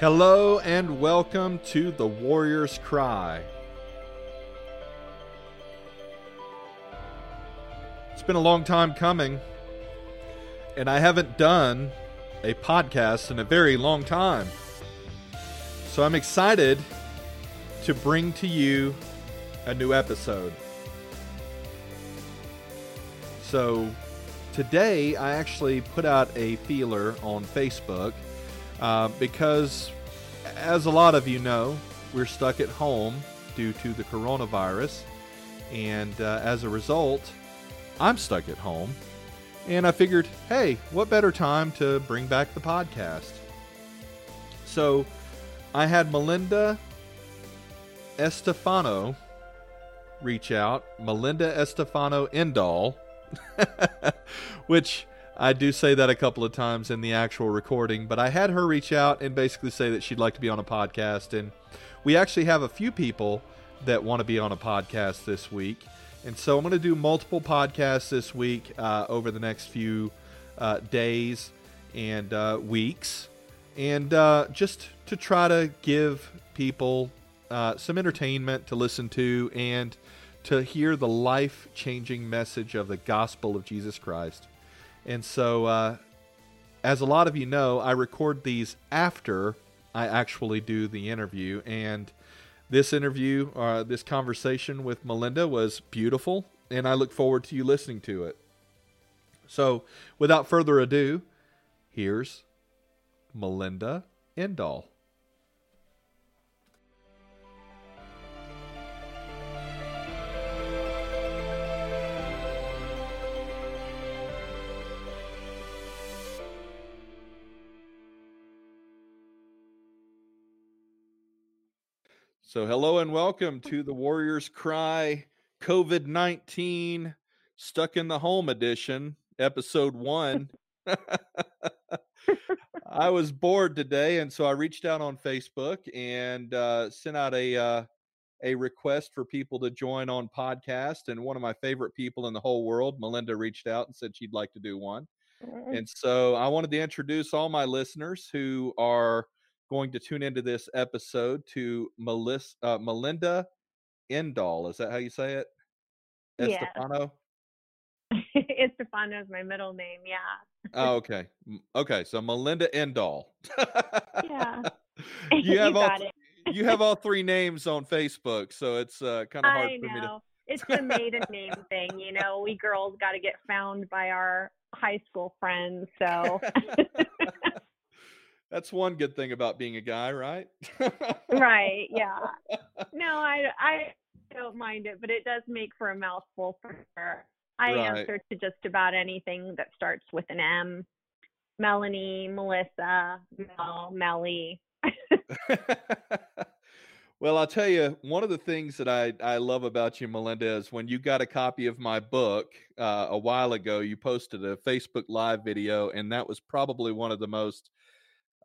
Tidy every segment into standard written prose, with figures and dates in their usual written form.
Hello and welcome to The Warrior's Cry. It's been a long time coming, and I haven't done a podcast in a very long time. So I'm excited to bring to you a new episode. So today I actually put out a feeler on Facebook. Because, as a lot of you know, we're stuck at home due to the coronavirus. And as a result, I'm stuck at home. And I figured, hey, what better time to bring back the podcast? So I had Melinda Estafano reach out. Melinda Estafano Indahl, which I do say that a couple of times in the actual recording, but I had her reach out and basically say that she'd like to be on a podcast, and we actually have a few people that want to be on a podcast this week, and so I'm going to do multiple podcasts this week over the next few days and weeks, and just to try to give people some entertainment to listen to and to hear the life-changing message of the gospel of Jesus Christ. And so, as a lot of you know, I record these after I actually do the interview. And this interview, this conversation with Melinda was beautiful, and I look forward to you listening to it. So, without further ado, here's Melinda Indahl. So hello and welcome to The Warrior's Cry, COVID-19, Stuck in the Home Edition, Episode 1. I was bored today, and so I reached out on Facebook and sent out a request for people to join on podcast. And one of my favorite people in the whole world, Melinda, reached out and said she'd like to do one. And so I wanted to introduce all my listeners who are going to tune into this episode to Melinda Indahl. Is that how you say it? Yeah. Estefano? Estefano is my middle name. Yeah. Oh, okay. Okay. So Melinda Indahl. Yeah. You have all three names on Facebook, so it's kind of hard for me to. It's the maiden name thing, you know. We girls got to get found by our high school friends, so. That's one good thing about being a guy, right? Right, yeah. No, I don't mind it, but it does make for a mouthful for sure. I answer to just about anything that starts with an M. Melanie, Melissa, Mel, Melly. Well, I'll tell you, one of the things that I love about you, Melinda, is when you got a copy of my book a while ago, you posted a Facebook Live video, and that was probably one of the most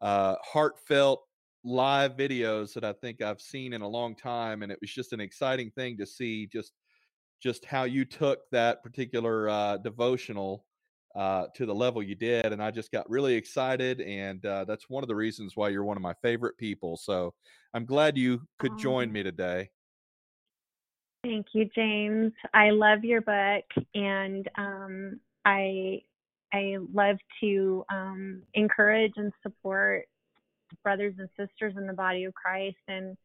heartfelt live videos that I think I've seen in a long time. And it was just an exciting thing to see just how you took that particular devotional to the level you did. And I just got really excited. And that's one of the reasons why you're one of my favorite people. So I'm glad you could join me today. Thank you, James. I love your book. And I love to encourage and support brothers and sisters in the body of Christ. And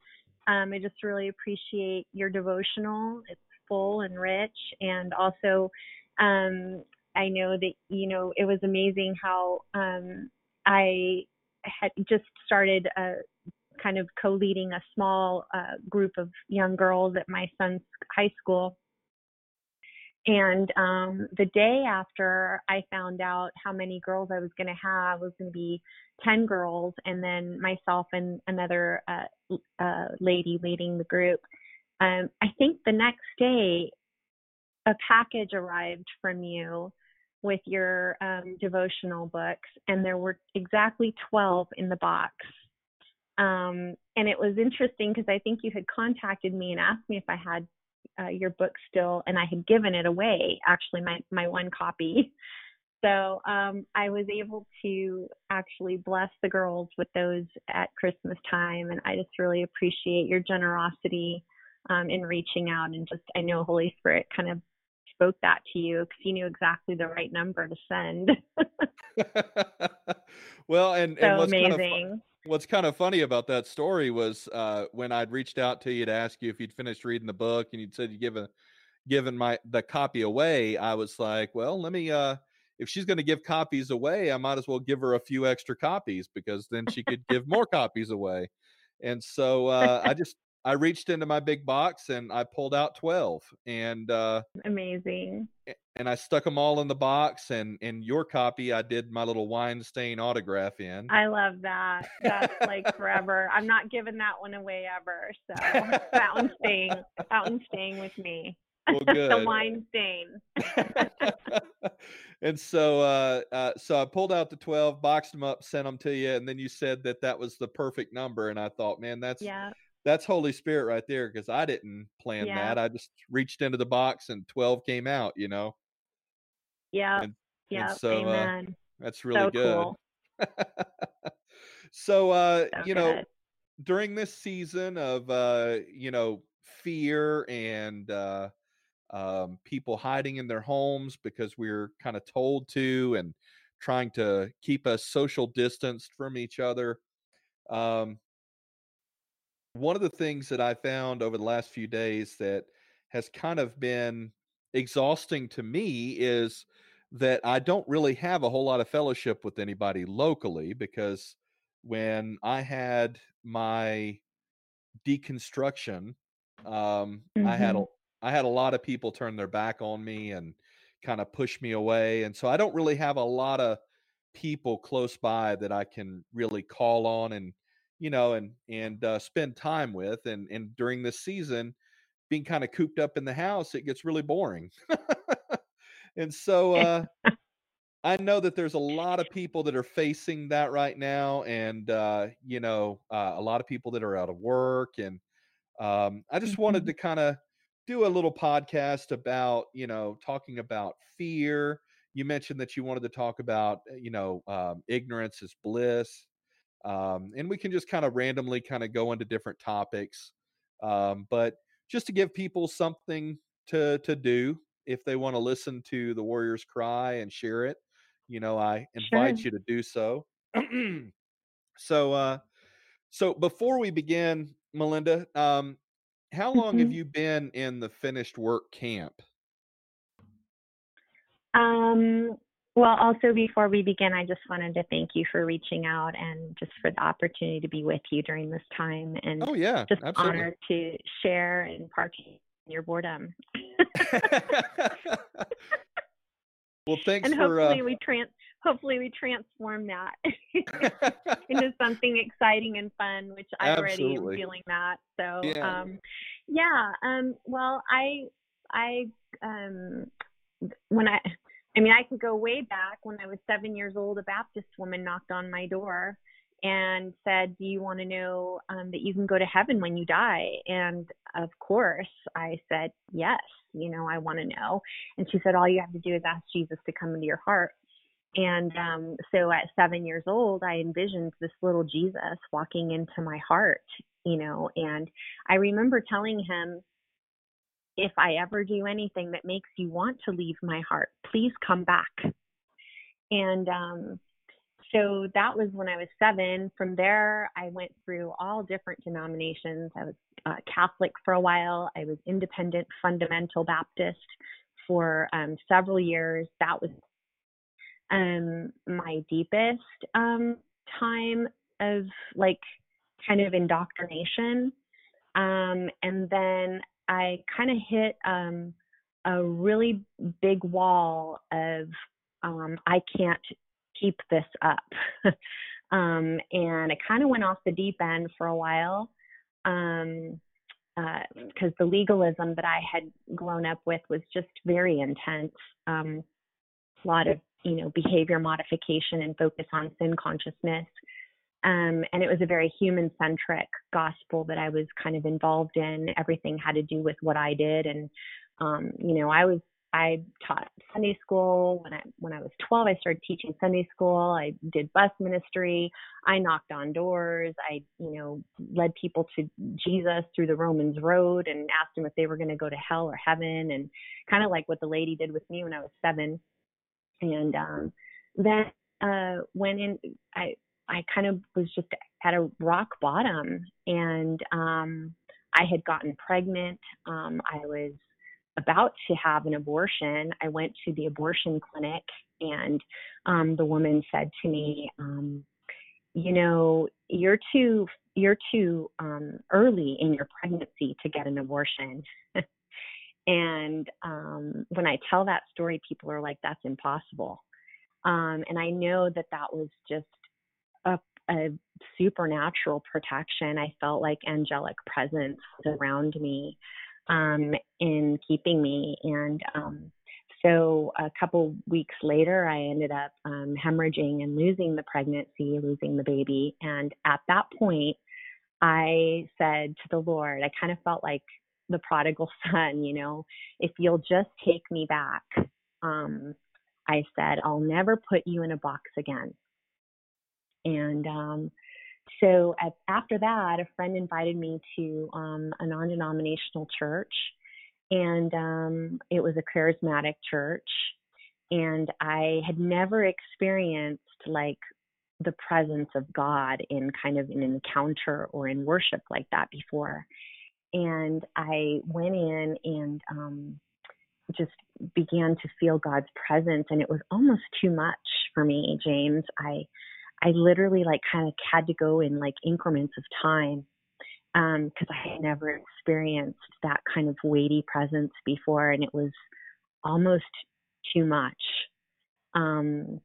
I just really appreciate your devotional. It's full and rich. And also, I know that, you know, it was amazing how I had just started kind of co-leading a small group of young girls at my son's high school. And the day after I found out how many girls I was going to have, it was going to be 10 girls, and then myself and another lady leading the group. I think the next day, a package arrived from you with your devotional books, and there were exactly 12 in the box. And it was interesting because I think you had contacted me and asked me if I had your book still, and I had given it away, actually, my one copy. So I was able to actually bless the girls with those at Christmas time. And I just really appreciate your generosity in reaching out. And just, I know Holy Spirit kind of spoke that to you because you knew exactly the right number to send. Well, and what's amazing. What's kind of funny about that story was when I'd reached out to you to ask you if you'd finished reading the book and you'd said you'd given the copy away, I was like, well, let me, if she's going to give copies away, I might as well give her a few extra copies because then she could give more copies away. And so I reached into my big box and I pulled out 12 and, amazing. And I stuck them all in the box, and in your copy, I did my little wine stain autograph in. I love that. That's like forever. I'm not giving that one away ever. So that one's staying with me. Well, good. The wine stain. And so, so I pulled out the 12, boxed them up, sent them to you. And then you said that was the perfect number. And I thought, man, that's Holy Spirit right there. 'Cause I didn't plan that. I just reached into the box and 12 came out, you know? Yeah. Yeah. So that's really so good. Cool. So you know, during this season of, you know, fear and, people hiding in their homes because we're kind of told to, and trying to keep us social distanced from each other. One of the things that I found over the last few days that has kind of been exhausting to me is that I don't really have a whole lot of fellowship with anybody locally, because when I had my deconstruction, I had a lot of people turn their back on me and kind of push me away. And so I don't really have a lot of people close by that I can really call on and, you know, and spend time with. And during this season, being kind of cooped up in the house, it gets really boring. And so I know that there's a lot of people that are facing that right now. And, you know, a lot of people that are out of work. And I just wanted to kind of do a little podcast about, you know, talking about fear. You mentioned that you wanted to talk about, you know, ignorance is bliss. And we can just kind of randomly kind of go into different topics. But just to give people something to do if they want to listen to The Warrior's Cry and share it, you know, I invite you to do so. So before we begin, Melinda, how long have you been in the finished work camp? Well, also before we begin, I just wanted to thank you for reaching out and just for the opportunity to be with you during this time. And just absolutely. Honored to share and partake in your boredom. Well, thanks and for. Hopefully we transform that into something exciting and fun, which I already am feeling that. So, well, I could go way back. When I was 7 years old, a Baptist woman knocked on my door and said, do you want to know that you can go to heaven when you die? And of course I said, yes, you know, I want to know. And she said, all you have to do is ask Jesus to come into your heart. And so at 7 years old, I envisioned this little Jesus walking into my heart, you know, and I remember telling him, if I ever do anything that makes you want to leave my heart, please come back. And so that was when I was 7. From there, I went through all different denominations. I was Catholic for a while. I was independent fundamental Baptist for several years. That was my deepest time of like kind of indoctrination. And then I kind of hit a really big wall of I can't keep this up. And I kind of went off the deep end for a while because the legalism that I had grown up with was just very intense. A lot of, you know, behavior modification and focus on sin consciousness. And it was a very human-centric gospel that I was kind of involved in. Everything had to do with what I did. And, you know, I was I taught Sunday school. When I was 12, I started teaching Sunday school. I did bus ministry. I knocked on doors. I, led people to Jesus through the Romans road and asked them if they were going to go to hell or heaven, and kind of like what the lady did with me when I was 7. And I kind of was just at a rock bottom, and I had gotten pregnant. I was about to have an abortion. I went to the abortion clinic, and the woman said to me, you're too early in your pregnancy to get an abortion. And when I tell that story, people are like, that's impossible. And I know that was just a supernatural protection. I felt like angelic presence was around me, in keeping me. And so a couple weeks later, I ended up hemorrhaging and losing the pregnancy, losing the baby. And at that point, I said to the Lord, I kind of felt like the prodigal son, if you'll just take me back. I said, I'll never put you in a box again. And so after that, a friend invited me to a non-denominational church, and it was a charismatic church. And I had never experienced like the presence of God in kind of an encounter or in worship like that before. And I went in and just began to feel God's presence, and it was almost too much for me, James. I literally like kind of had to go in like increments of time, because I had never experienced that kind of weighty presence before, and it was almost too much. And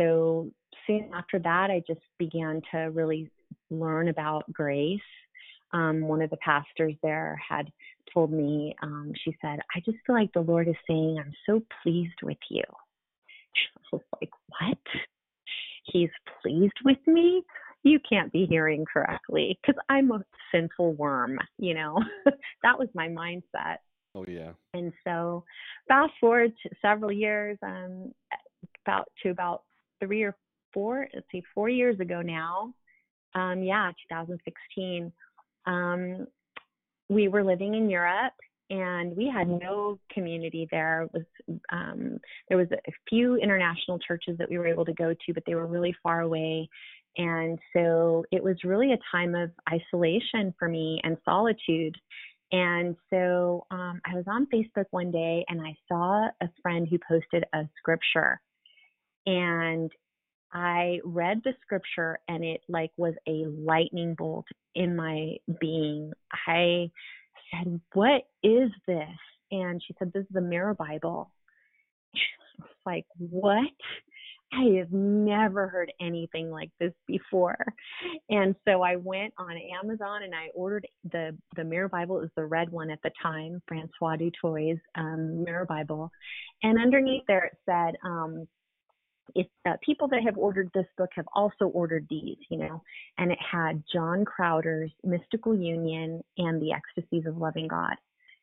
so soon after that, I just began to really learn about grace. One of the pastors there had told me, she said, I just feel like the Lord is saying, I'm so pleased with you. I was like, what? He's pleased with me? You can't be hearing correctly, because I'm a sinful worm, That was my mindset. Oh, yeah. And so fast forward to several years, about 4 years ago now, 2016, we were living in Europe, and we had no community there. It was, there was a few international churches that we were able to go to, but they were really far away. And so it was really a time of isolation for me and solitude. And so I was on Facebook one day, and I saw a friend who posted a scripture, and I read the scripture, and it like was a lightning bolt in my being. I said, what is this? And she said, this is the Mirror Bible. I was like, what? I have never heard anything like this before. And so I went on Amazon and I ordered the Mirror Bible. It was the red one at the time, François du Toit's Mirror Bible. And underneath there it said, if people that have ordered this book have also ordered these, and it had John Crowder's Mystical Union and The Ecstasies of Loving God.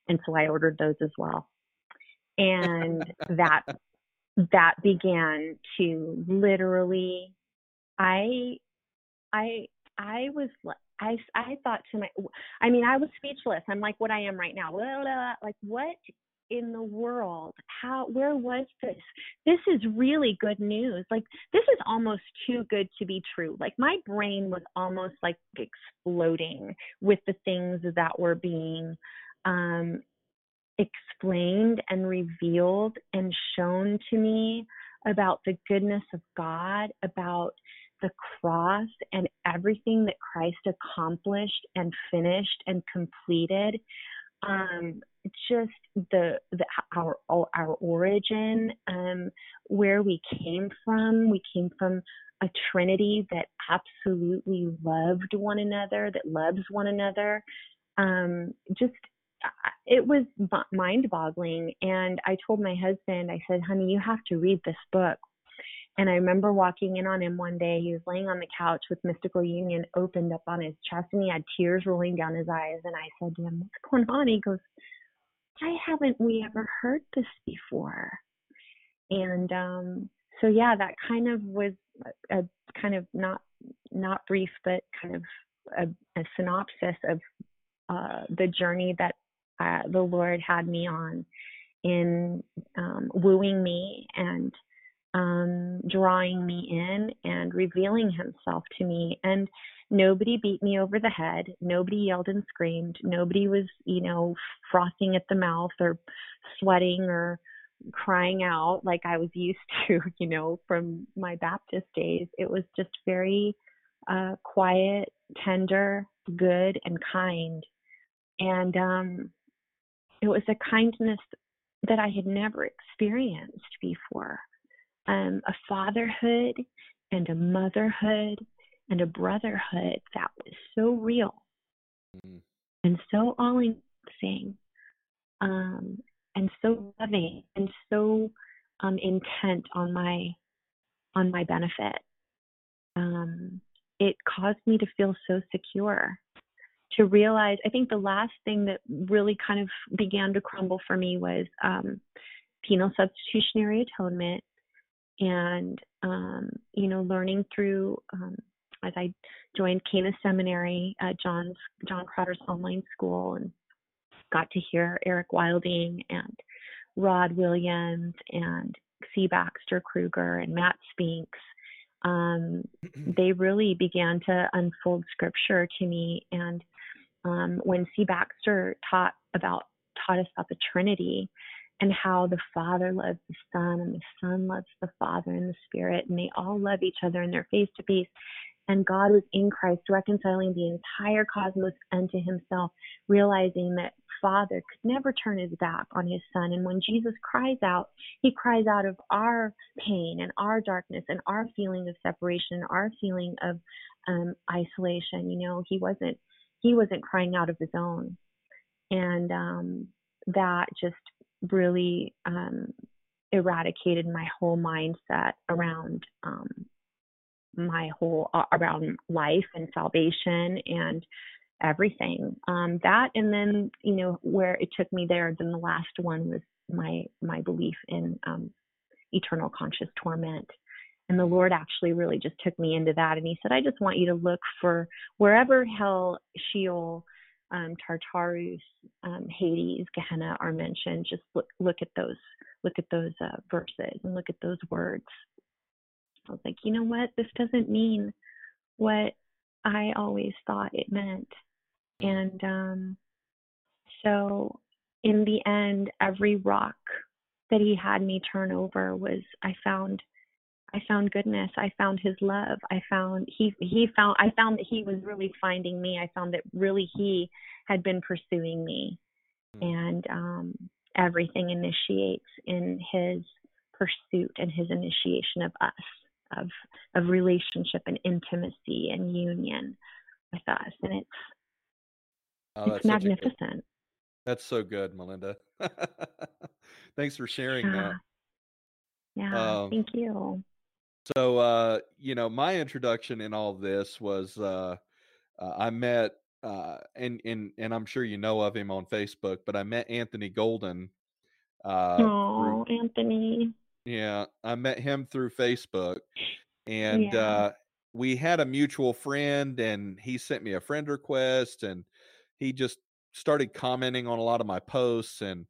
And so I ordered those as well. And that began to literally, I thought to my, I was speechless. I'm like what I am right now. Like, what in the world? Where was this? This is really good news. Like, this is almost too good to be true. Like, my brain was almost like exploding with the things that were being explained and revealed and shown to me about the goodness of God, about the cross and everything that Christ accomplished and finished and completed. Just our origin, where we came from. We came from a Trinity that absolutely loved one another, that loves one another. It was mind-boggling. And I told my husband, I said, honey, you have to read this book. And I remember walking in on him one day. He was laying on the couch with Mystical Union opened up on his chest, and he had tears rolling down his eyes. And I said to him, what's going on? He goes, why haven't we ever heard this before? And so yeah, that kind of was a kind of not brief, but kind of a synopsis of the journey that the Lord had me on in wooing me and drawing me in and revealing himself to me. And nobody beat me over the head. Nobody yelled and screamed. Nobody was, you know, frothing at the mouth or sweating or crying out like I was used to, you know, from my Baptist days. It was just very quiet, tender, good, and kind. And it was a kindness that I had never experienced before. A fatherhood and a motherhood and a brotherhood that was so real and so all-encompassing and so loving and so intent on my benefit. It caused me to feel so secure, to realize, I think the last thing that really kind of began to crumble for me was penal substitutionary atonement. And, you know, learning through, as I joined Caris Seminary, John Crowder's online school, and got to hear Eric Wilding and Rod Williams and C. Baxter Kruger and Matt Spinks. They really began to unfold scripture to me. And when C. Baxter taught us about the Trinity, and how the Father loves the Son, and the Son loves the Father and the Spirit, and they all love each other, and they're face to face. And God was in Christ, reconciling the entire cosmos unto himself, realizing that Father could never turn his back on his Son. And when Jesus cries out, he cries out of our pain and our darkness and our feeling of separation, our feeling of isolation. You know, he wasn't crying out of his own. And that just really eradicated my whole mindset around around life and salvation and everything. That, and then, you know, where it took me there, then the last one was my belief in eternal conscious torment. And the Lord actually really just took me into that. And he said, I just want you to look for wherever hell, Sheol, Tartarus, Hades, Gehenna are mentioned. Just look at those verses and look at those words. I was like, you know what? This doesn't mean what I always thought it meant. And so in the end, every rock that he had me turn over was, I found goodness. I found his love. I found that he was really finding me. I found that really he had been pursuing me. And everything initiates in his pursuit and his initiation of us, of relationship and intimacy and union with us. And it's magnificent. That's so good, Melinda. Thanks for sharing that. Yeah, thank you. So, you know, my introduction in all this was I met, and I'm sure you know of him on Facebook, but I met Anthony Golden. Anthony. Yeah, I met him through Facebook. And we had a mutual friend, and he sent me a friend request, and he just started commenting on a lot of my posts. And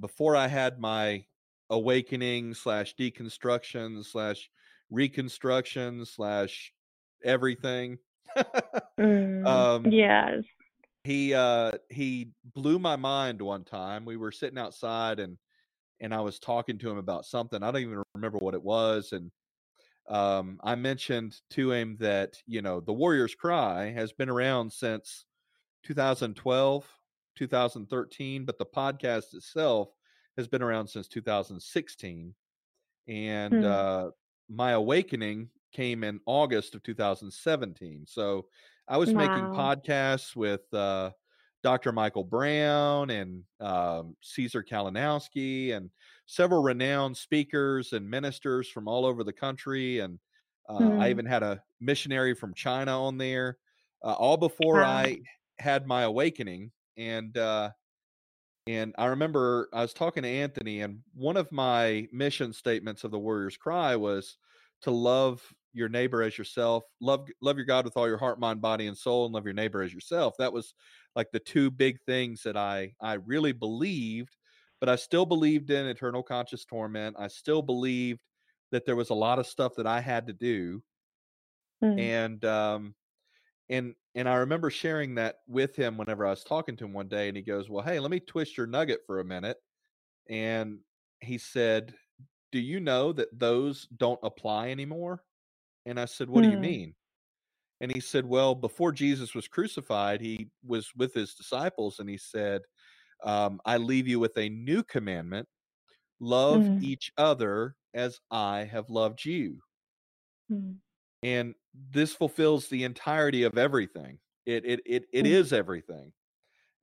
before I had my awakening / deconstruction / reconstruction / everything. Yes. He blew my mind one time. We were sitting outside and I was talking to him about something. I don't even remember what it was. And I mentioned to him that, you know, The Warrior's Cry has been around since 2012, 2013, but the podcast itself has been around since 2016. And my awakening came in August of 2017. So I was making podcasts with Dr. Michael Brown and Caesar Kalinowski and several renowned speakers and ministers from all over the country. And I even had a missionary from China on there, all before I had my awakening. And And I remember I was talking to Anthony, and one of my mission statements of The Warrior's Cry was to love your neighbor as yourself, love your God with all your heart, mind, body, and soul, and love your neighbor as yourself. That was like the two big things that I really believed, but I still believed in eternal conscious torment. I still believed that there was a lot of stuff that I had to do. Mm-hmm. And I remember sharing that with him whenever I was talking to him one day, and he goes, well, hey, let me twist your nugget for a minute. And he said, do you know that those don't apply anymore? And I said, what do you mean? And he said, well, before Jesus was crucified, he was with his disciples, and he said, I leave you with a new commandment, love each other as I have loved you. Mm. And this fulfills the entirety of everything. It is everything.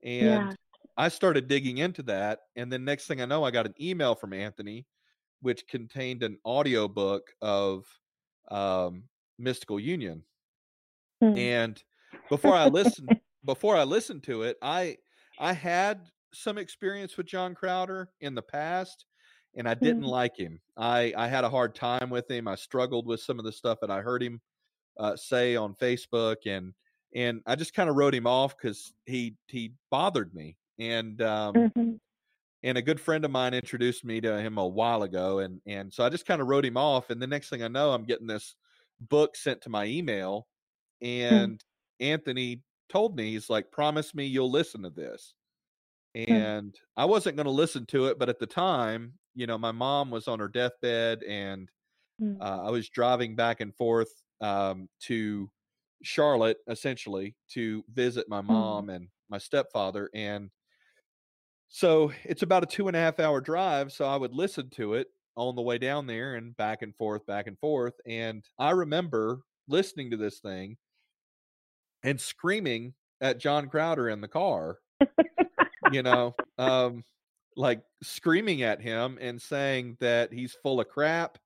And I started digging into that. And then next thing I know, I got an email from Anthony, which contained an audiobook of Mystical Union. Mm. And before I listened to it, I had some experience with John Crowder in the past, and I didn't like him. I had a hard time with him. I struggled with some of the stuff that I heard him say on Facebook, and I just kind of wrote him off because he bothered me. And and a good friend of mine introduced me to him a while ago, and so I just kind of wrote him off. And the next thing I know, I'm getting this book sent to my email, and Anthony told me, he's like, promise me you'll listen to this. And I wasn't going to listen to it, but at the time, you know, my mom was on her deathbed, and I was driving back and forth to Charlotte, essentially, to visit my mom and my stepfather. And so it's about a 2.5-hour drive. So I would listen to it on the way down there and back and forth, back and forth. And I remember listening to this thing and screaming at John Crowder in the car, you know, like screaming at him and saying that he's full of crap,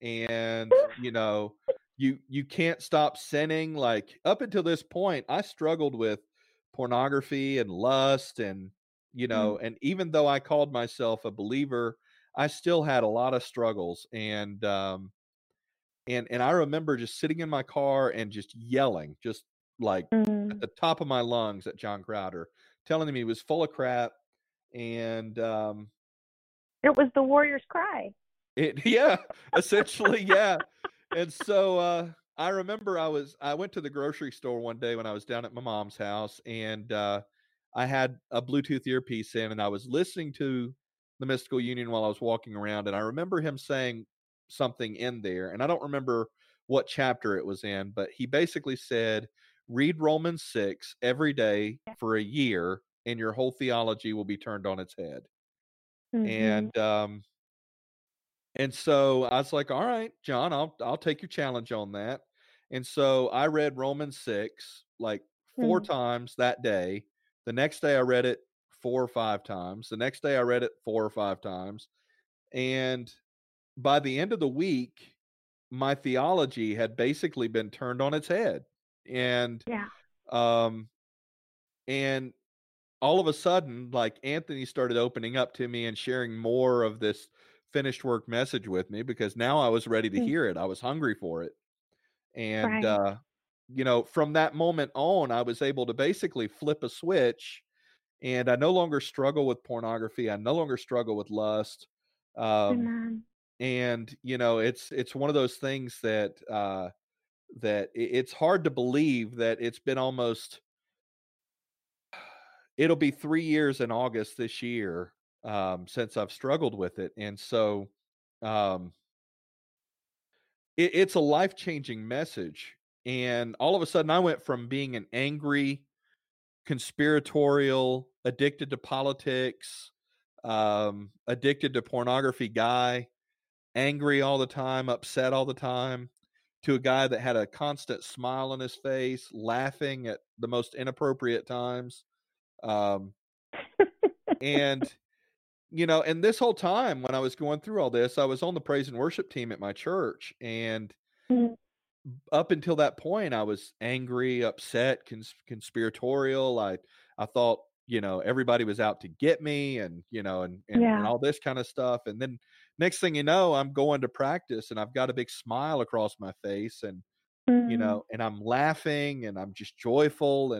and you know, you can't stop sinning. Like, up until this point, I struggled with pornography and lust, and you know, and even though I called myself a believer, I still had a lot of struggles. And and I remember just sitting in my car and just yelling, just like at the top of my lungs at John Crowder, telling him he was full of crap. And it was The Warrior's Cry. Essentially, yeah. And so I remember I went to the grocery store one day when I was down at my mom's house, and I had a Bluetooth earpiece in, and I was listening to the Mystical Union while I was walking around, and I remember him saying something in there, and I don't remember what chapter it was in, but he basically said, read Romans 6 every day for a year, and your whole theology will be turned on its head. And so I was like, all right, John, I'll take your challenge on that. And so I read Romans 6 like 4 times that day. The next day I read it 4 or 5 times. The next day I read it 4 or 5 times. And by the end of the week, my theology had basically been turned on its head. And, and all of a sudden, like, Anthony started opening up to me and sharing more of this finished work message with me, because now I was ready to hear it. I was hungry for it. And, you know, from that moment on, I was able to basically flip a switch, and I no longer struggle with pornography. I no longer struggle with lust. And you know, it's one of those things that, that it's hard to believe that it's been almost, it'll be 3 years in August this year, since I've struggled with it. And so, it's a life-changing message. And all of a sudden I went from being an angry, conspiratorial, addicted to politics, addicted to pornography guy, angry all the time, upset all the time, to a guy that had a constant smile on his face, laughing at the most inappropriate times. And, you know, and this whole time when I was going through all this, I was on the praise and worship team at my church. And up until that point, I was angry, upset, conspiratorial. I thought you know, everybody was out to get me and, you know, and all this kind of stuff. And then next thing you know, I'm going to practice and I've got a big smile across my face and, you know, and I'm laughing and I'm just joyful.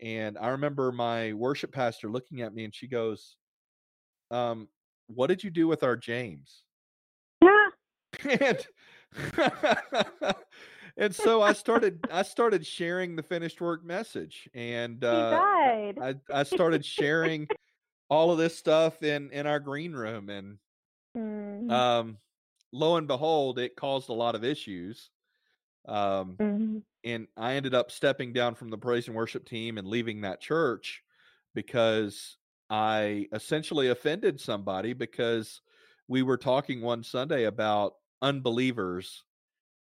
And I remember my worship pastor looking at me and she goes, what did you do with our James? Yeah. And so I started sharing the finished work message, and I started sharing all of this stuff in our green room, and lo and behold, it caused a lot of issues. And I ended up stepping down from the praise and worship team and leaving that church because I essentially offended somebody, because we were talking one Sunday about unbelievers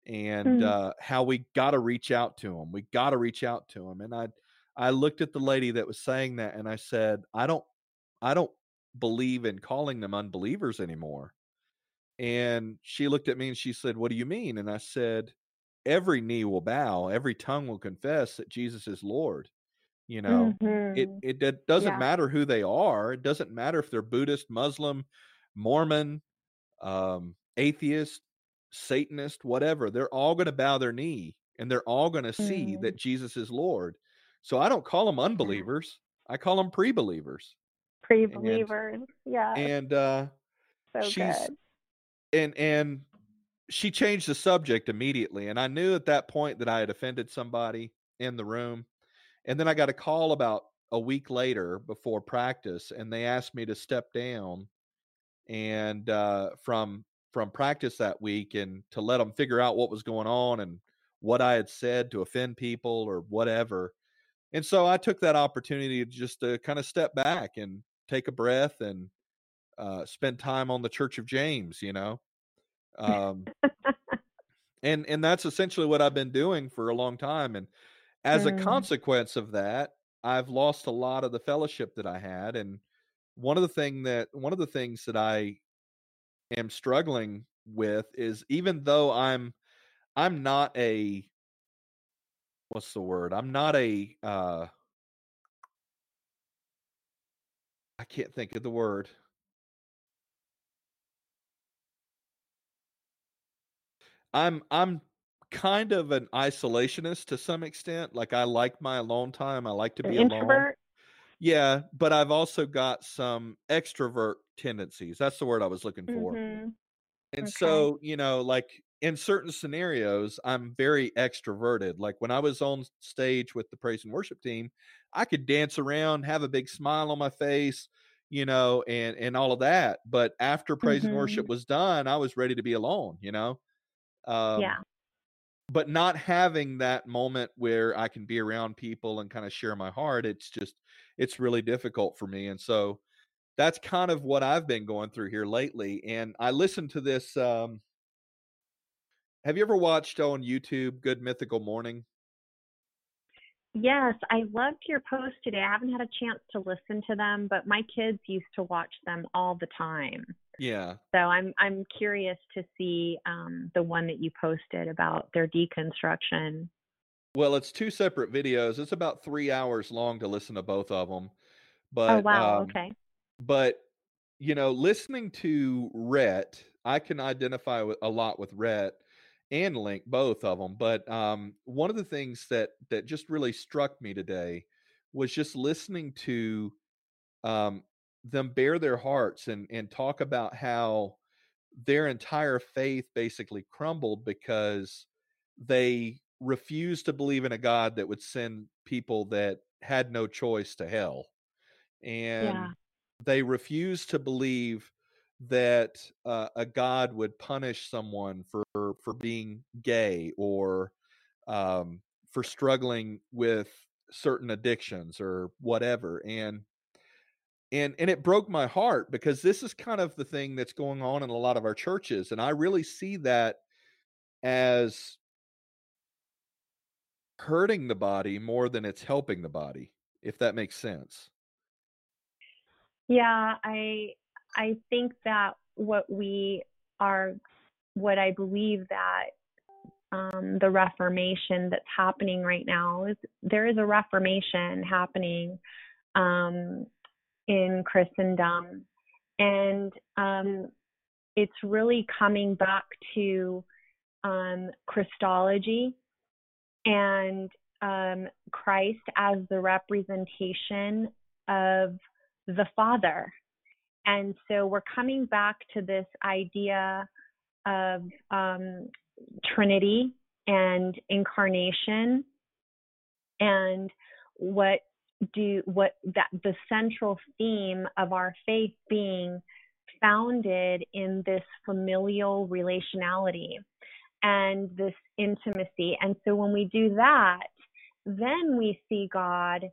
and how we got to reach out to them. We got to reach out to them. And I looked at the lady that was saying that and I said, I don't believe in calling them unbelievers anymore. And she looked at me and she said, what do you mean? And I said, every knee will bow, every tongue will confess that Jesus is Lord. You know, it doesn't matter who they are. It doesn't matter if they're Buddhist, Muslim, Mormon, atheist, Satanist, whatever. They're all going to bow their knee and they're all going to see that Jesus is Lord. So I don't call them unbelievers. I call them pre-believers. And so she's good. And she changed the subject immediately. And I knew at that point that I had offended somebody in the room. And then I got a call about a week later before practice, and they asked me to step down and from practice that week, and to let them figure out what was going on and what I had said to offend people or whatever. And so I took that opportunity just to kind of step back and take a breath and spend time on the Church of James, you know? And that's essentially what I've been doing for a long time. And as a consequence of that, I've lost a lot of the fellowship that I had. And one of the things that I am struggling with is, even though I'm not a, what's the word? I'm not a, I can't think of the word. I'm kind of an isolationist to some extent. Like, I like my alone time. I like to be alone. Introvert? Yeah, but I've also got some extrovert tendencies. That's the word I was looking for. And so, you know, like in certain scenarios, I'm very extroverted. Like when I was on stage with the praise and worship team, I could dance around, have a big smile on my face, you know, and all of that. But after praise and worship was done, I was ready to be alone, you know? But not having that moment where I can be around people and kind of share my heart, it's really difficult for me. And so that's kind of what I've been going through here lately. And I listened to this. Have you ever watched on YouTube, Good Mythical Morning? Yes. I loved your post today. I haven't had a chance to listen to them, but my kids used to watch them all the time. Yeah. So I'm curious to see the one that you posted about their deconstruction. Well, it's two separate videos. It's about 3 hours long to listen to both of them. But, okay. But, you know, listening to Rhett, I can identify with, a lot with Rhett and Link, both of them. But one of the things that just really struck me today was just listening to them bare their hearts and talk about how their entire faith basically crumbled because they refused to believe in a God that would send people that had no choice to hell. And they refused to believe that a God would punish someone for being gay or for struggling with certain addictions or whatever. And it broke my heart, because this is kind of the thing that's going on in a lot of our churches. And I really see that as hurting the body more than it's helping the body, if that makes sense. Yeah, I think that what I believe that the Reformation that's happening right now is, there is a Reformation happening in Christendom. And it's really coming back to Christology and Christ as the representation of the Father. And so we're coming back to this idea of Trinity and incarnation, and the central theme of our faith being founded in this familial relationality and this intimacy. And so when we do that, then we see God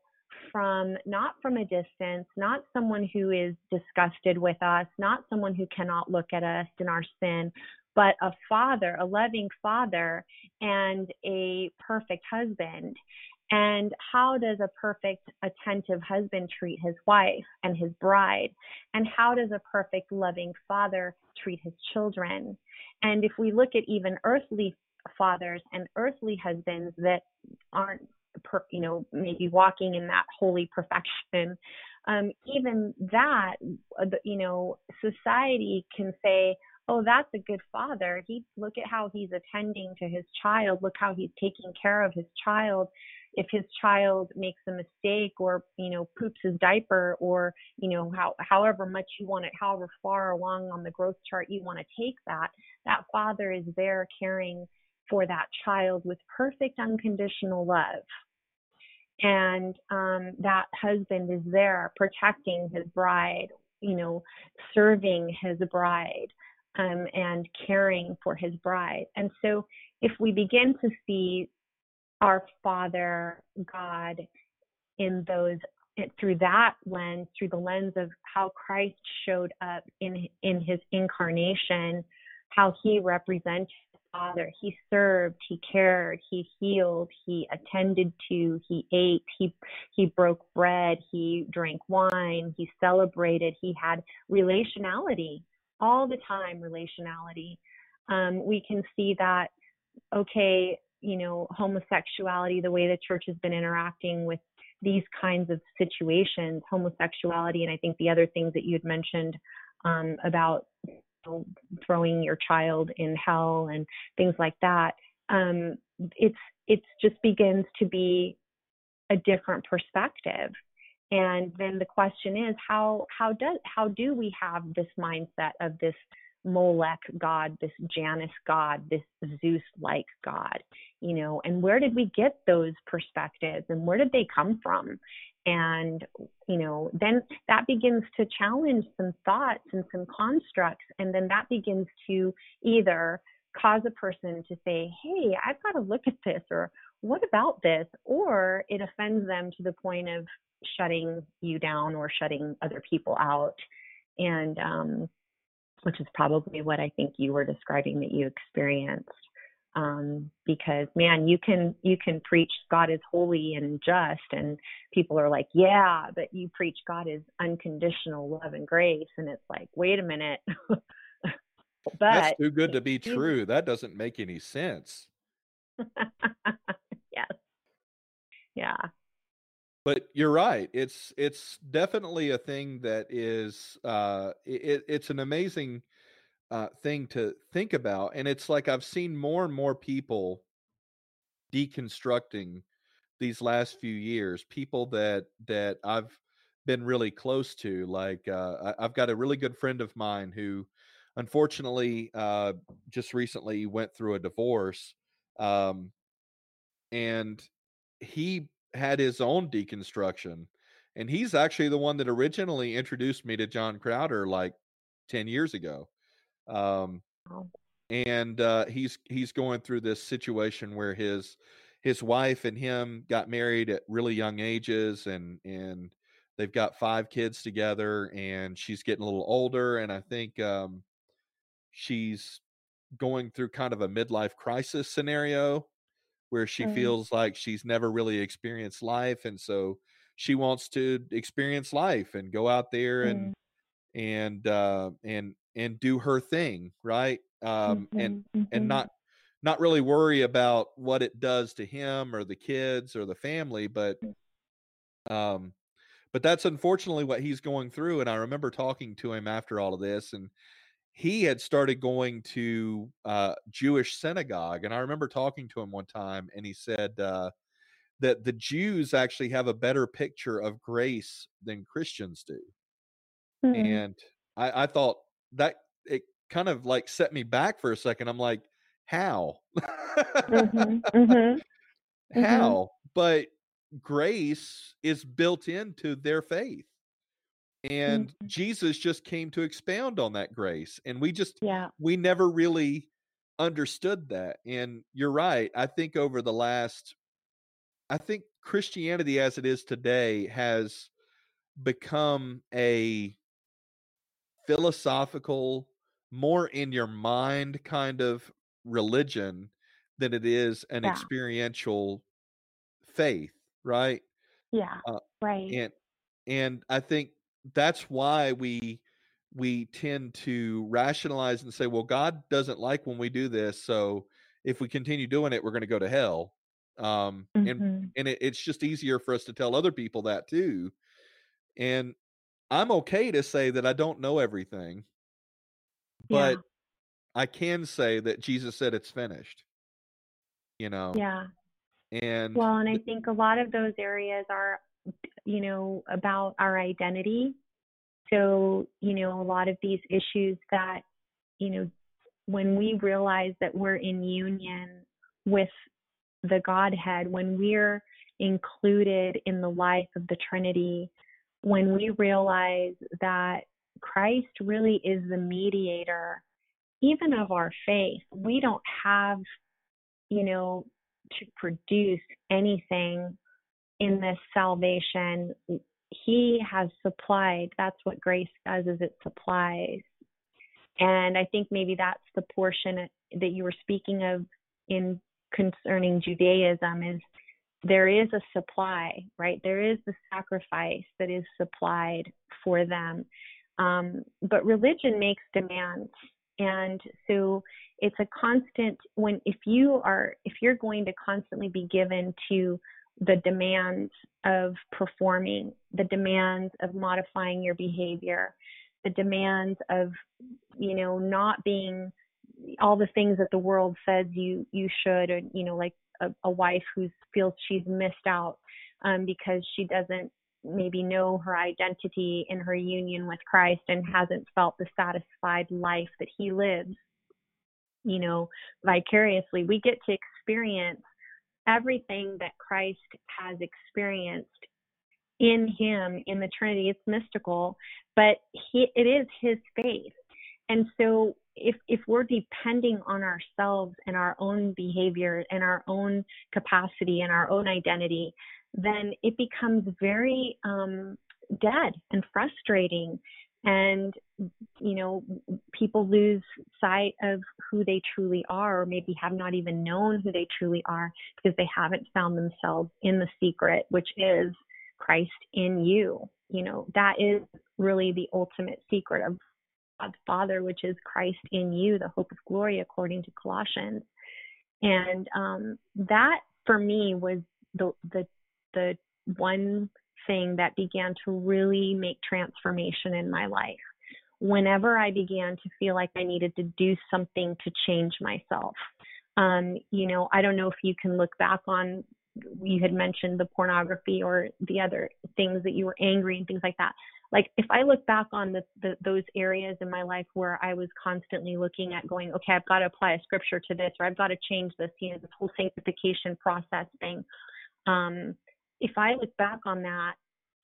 not from a distance, not someone who is disgusted with us, not someone who cannot look at us in our sin, but a father, a loving father, and a perfect husband. And how does a perfect, attentive husband treat his wife and his bride? And how does a perfect, loving father treat his children? And if we look at even earthly fathers and earthly husbands that aren't, maybe walking in that holy perfection, even that, society can say, oh, that's a good father. Look at how he's attending to his child. Look how he's taking care of his child. If his child makes a mistake or, poops his diaper or, however much you want it, however far along on the growth chart you want to take that, that father is there caring for that child with perfect unconditional love. And that husband is there protecting his bride, serving his bride, and caring for his bride. And so if we begin to see our Father God in those, through that lens, through the lens of how Christ showed up in his incarnation, how he represented the Father. He served, he cared, he healed, he attended to, he ate, he broke bread, he drank wine, he celebrated, he had relationality. All the time, relationality. We can see that, homosexuality, the way the church has been interacting with these kinds of situations, homosexuality, and I think the other things that you had mentioned about throwing your child in hell and things like that. It's just begins to be a different perspective. And then the question is, how do we have this mindset of this Molech God, this Janus God, this Zeus-like God, and where did we get those perspectives and where did they come from? And, then that begins to challenge some thoughts and some constructs. And then that begins to either cause a person to say, hey, I've got to look at this, or what about this? Or it offends them to the point of shutting you down or shutting other people out, and which is probably what I think you were describing that you experienced. Because you can preach God is holy and just, and people are like, yeah, but you preach God is unconditional love and grace, and it's like, wait a minute. But that's too good to be true. That doesn't make any sense. Yes. Yeah. But you're right. It's definitely a thing that is it's an amazing thing to think about, and it's like I've seen more and more people deconstructing these last few years. People that I've been really close to, like I've got a really good friend of mine who, unfortunately, just recently went through a divorce, and he had his own deconstruction, and he's actually the one that originally introduced me to John Crowder like 10 years ago. He's going through this situation where his wife and him got married at really young ages, and they've got 5 kids together, and she's getting a little older, and I think she's going through kind of a midlife crisis scenario where she feels like she's never really experienced life. And so she wants to experience life and go out there and do her thing. Right. And not really worry about what it does to him or the kids or the family, but But that's unfortunately what he's going through. And I remember talking to him after all of this, and he had started going to Jewish synagogue. And I remember talking to him one time, and he said that the Jews actually have a better picture of grace than Christians do. Mm-hmm. And I thought that it kind of like set me back for a second. I'm like, how? Mm-hmm. Mm-hmm. How? But grace is built into their faith. And mm-hmm. Jesus just came to expound on that grace. And we never really understood that. And you're right. I think I think Christianity as it is today has become a philosophical, more in your mind kind of religion than it is an experiential faith. Right. Yeah. Right. And I think that's why we tend to rationalize and say, well, God doesn't like when we do this, so if we continue doing it, we're going to go to hell. Mm-hmm. And it's just easier for us to tell other people that too. And I'm okay to say that I don't know everything, but I can say that Jesus said it's finished, you know? Yeah. And I think a lot of those areas are, you know, about our identity. So, you know, a lot of these issues that, you know, when we realize that we're in union with the Godhead, when we're included in the life of the Trinity, when we realize that Christ really is the mediator, even of our faith, we don't have, you know, to produce anything in this salvation. He has supplied. That's what grace does, is it supplies. And I think maybe that's the portion that you were speaking of in concerning Judaism, is there is a supply, right? There is the sacrifice that is supplied for them. But religion makes demands. And so it's a constant, if you're going to constantly be given to the demands of performing, the demands of modifying your behavior, the demands of, you know, not being all the things that the world says you should, or, you know, like a wife who feels she's missed out because she doesn't maybe know her identity in her union with Christ and hasn't felt the satisfied life that he lives, you know, vicariously. We get to experience everything that Christ has experienced in him, in the Trinity. It's mystical, but it is his faith. And so if we're depending on ourselves and our own behavior and our own capacity and our own identity, then it becomes very dead and frustrating. And, you know, people lose sight of who they truly are, or maybe have not even known who they truly are because they haven't found themselves in the secret, which is Christ in you. You know, that is really the ultimate secret of God the Father, which is Christ in you, the hope of glory, according to Colossians. And that, for me, was the one thing that began to really make transformation in my life. Whenever I began to feel like I needed to do something to change myself, you know, I don't know if you can look back on, you had mentioned the pornography or the other things that you were angry and things like that. Like, if I look back on those areas in my life where I was constantly looking at going, okay, I've got to apply a scripture to this, or I've got to change this, you know, this whole sanctification process thing. If I look back on that,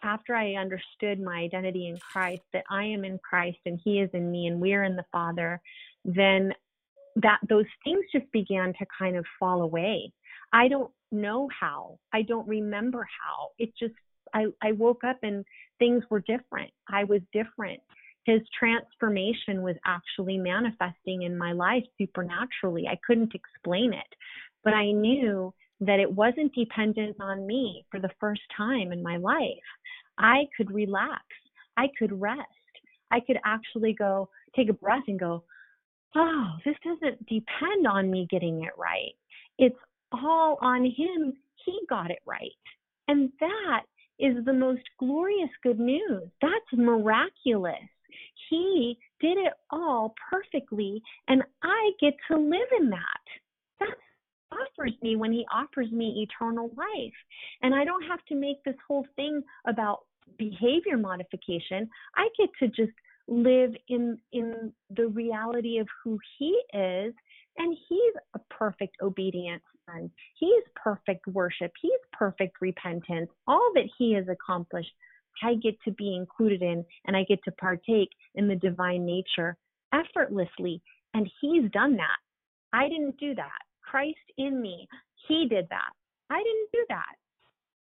after I understood my identity in Christ, that I am in Christ and he is in me and we're in the Father, then that those things just began to kind of fall away. I don't know how. I don't remember how. It just, I woke up and things were different. I was different. His transformation was actually manifesting in my life supernaturally. I couldn't explain it, but I knew that it wasn't dependent on me. For the first time in my life, I could relax. I could rest. I could actually go take a breath and go, oh, this doesn't depend on me getting it right. It's all on him. He got it right. And that is the most glorious good news. That's miraculous. He did it all perfectly, and I get to live in that. That's what he offers me when he offers me eternal life. And I don't have to make this whole thing about behavior modification. I get to just live in the reality of who he is, and he's a perfect obedient son. He's perfect worship. He's perfect repentance. All that he has accomplished, I get to be included in, and I get to partake in the divine nature effortlessly. And he's done that. I didn't do that. Christ in me, he did that. I didn't do that.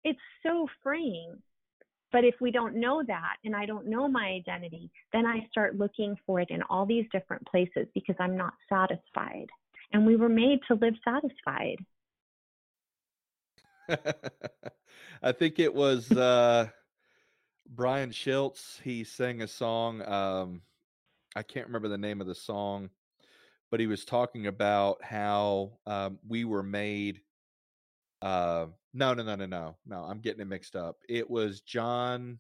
It's so freeing. But if we don't know that, and I don't know my identity, then I start looking for it in all these different places because I'm not satisfied. And we were made to live satisfied. I think it was Brian Schiltz. He sang a song. I can't remember the name of the song, but he was talking about how we were made. No, I'm getting it mixed up. It was John.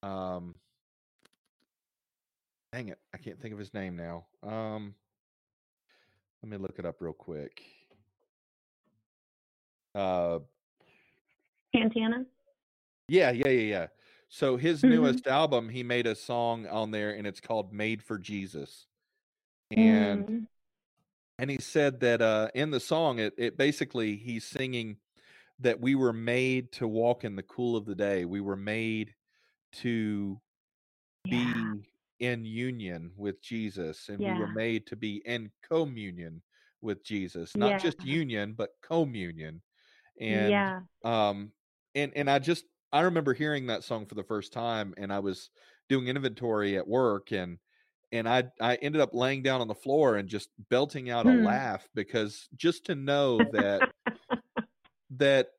Dang it. I can't think of his name now. Let me look it up real quick. Santana. Yeah. So his newest album, he made a song on there, and it's called Made for Jesus. And he said that in the song, it basically, he's singing that we were made to walk in the cool of the day. We were made to be in union with Jesus, and we were made to be in communion with Jesus, not just union, but communion. And I remember hearing that song for the first time, and I was doing inventory at work, and I ended up laying down on the floor and just belting out a laugh, because just to know that that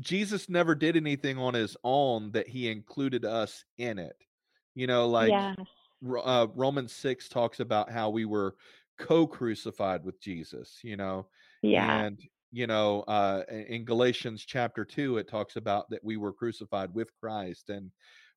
Jesus never did anything on his own, that he included us in it. You know, like Romans 6 talks about how we were co-crucified with Jesus, you know, and, you know, in Galatians chapter 2, it talks about that we were crucified with Christ, and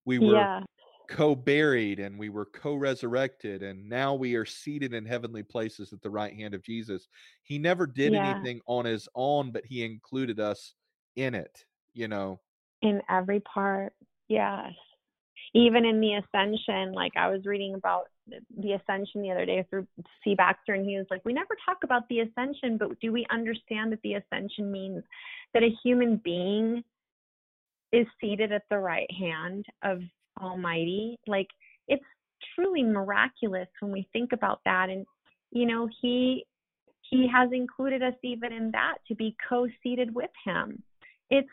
we were co-buried, and we were co-resurrected, and now we are seated in heavenly places at the right hand of Jesus. He never did anything on his own, but he included us in it, you know, in every part. Yes. Even in the ascension, like I was reading about the ascension the other day through C. Baxter, and he was like, we never talk about the ascension, but do we understand that the ascension means that a human being is seated at the right hand of Almighty? Like, it's truly miraculous when we think about that. And, you know, he has included us even in that, to be co-seated with him. It's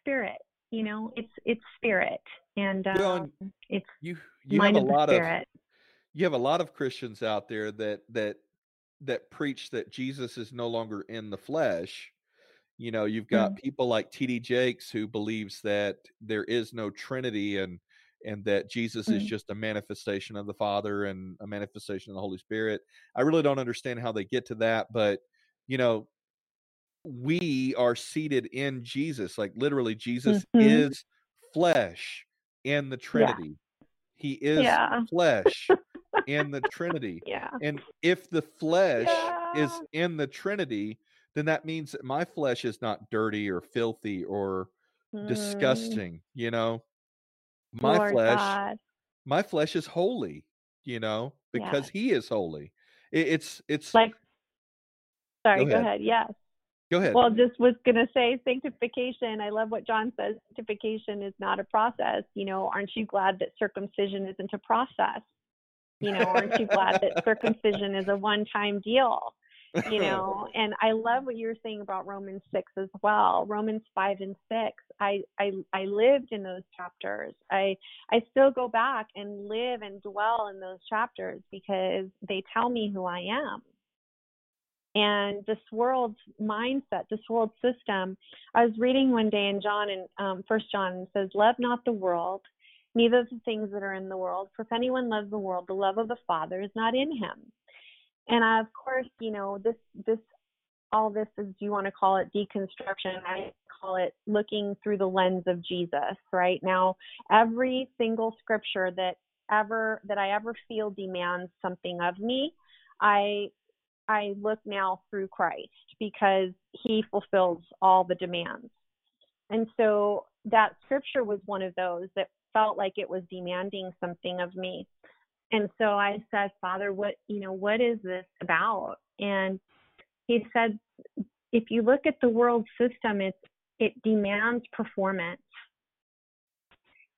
spirit, you know, it's spirit. And it's you have a lot of Christians out there that preach that Jesus is no longer in the flesh. You know, you've got people like T.D. Jakes, who believes that there is no Trinity, and that Jesus is just a manifestation of the Father and a manifestation of the Holy Spirit. I really don't understand how they get to that, but, you know, we are seated in Jesus. Like, literally, Jesus is flesh in the Trinity. Yeah. He is flesh in the Trinity. Yeah. And if the flesh is in the Trinity, then that means that my flesh is not dirty or filthy or disgusting. You know, my flesh is holy, you know, because he is holy. It's like, sorry, go ahead. Yes. Go ahead. Well, just was going to say sanctification. I love what John says. Sanctification is not a process. You know, aren't you glad that circumcision isn't a process? You know, aren't you glad that circumcision is a one-time deal? You know, and I love what you were saying about Romans 6 as well. Romans 5 and 6. I lived in those chapters. I still go back and live and dwell in those chapters, because they tell me who I am. And this world's mindset, this world system. I was reading one day in John, and 1 John says, "Love not the world, neither the things that are in the world. For if anyone loves the world, the love of the Father is not in him." And I, of course, you know, this all this is, you want to call it deconstruction. I call it looking through the lens of Jesus, right? Now, every single scripture that I ever feel demands something of me, I look now through Christ, because he fulfills all the demands. And so that scripture was one of those that felt like it was demanding something of me. And so I said, Father, what is this about? And he said, if you look at the world system, it demands performance,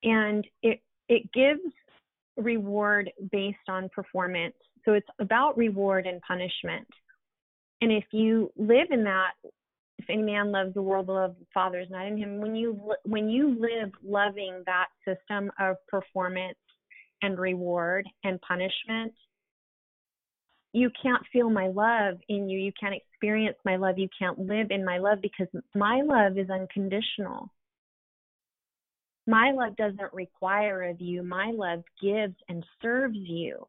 and it gives reward based on performance. So it's about reward and punishment. And if you live in that, if any man loves the world, love the Father is not in him. When you live loving that system of performance and reward and punishment, you can't feel my love in you. You can't experience my love. You can't live in my love, because my love is unconditional. My love doesn't require of you. My love gives and serves you.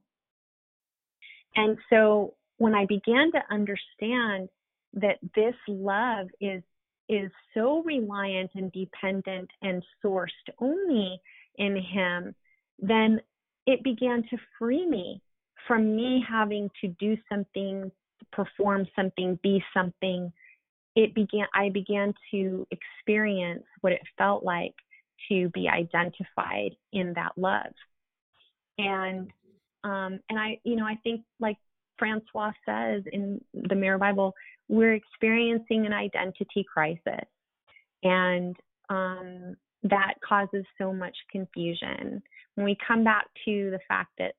And so when I began to understand that this love is so reliant and dependent and sourced only in him, then it began to free me from me having to do something, perform something, be something. I began to experience what it felt like to be identified in that love. And I think, like François says in the Mirror Bible, we're experiencing an identity crisis, and that causes so much confusion. When we come back to the fact that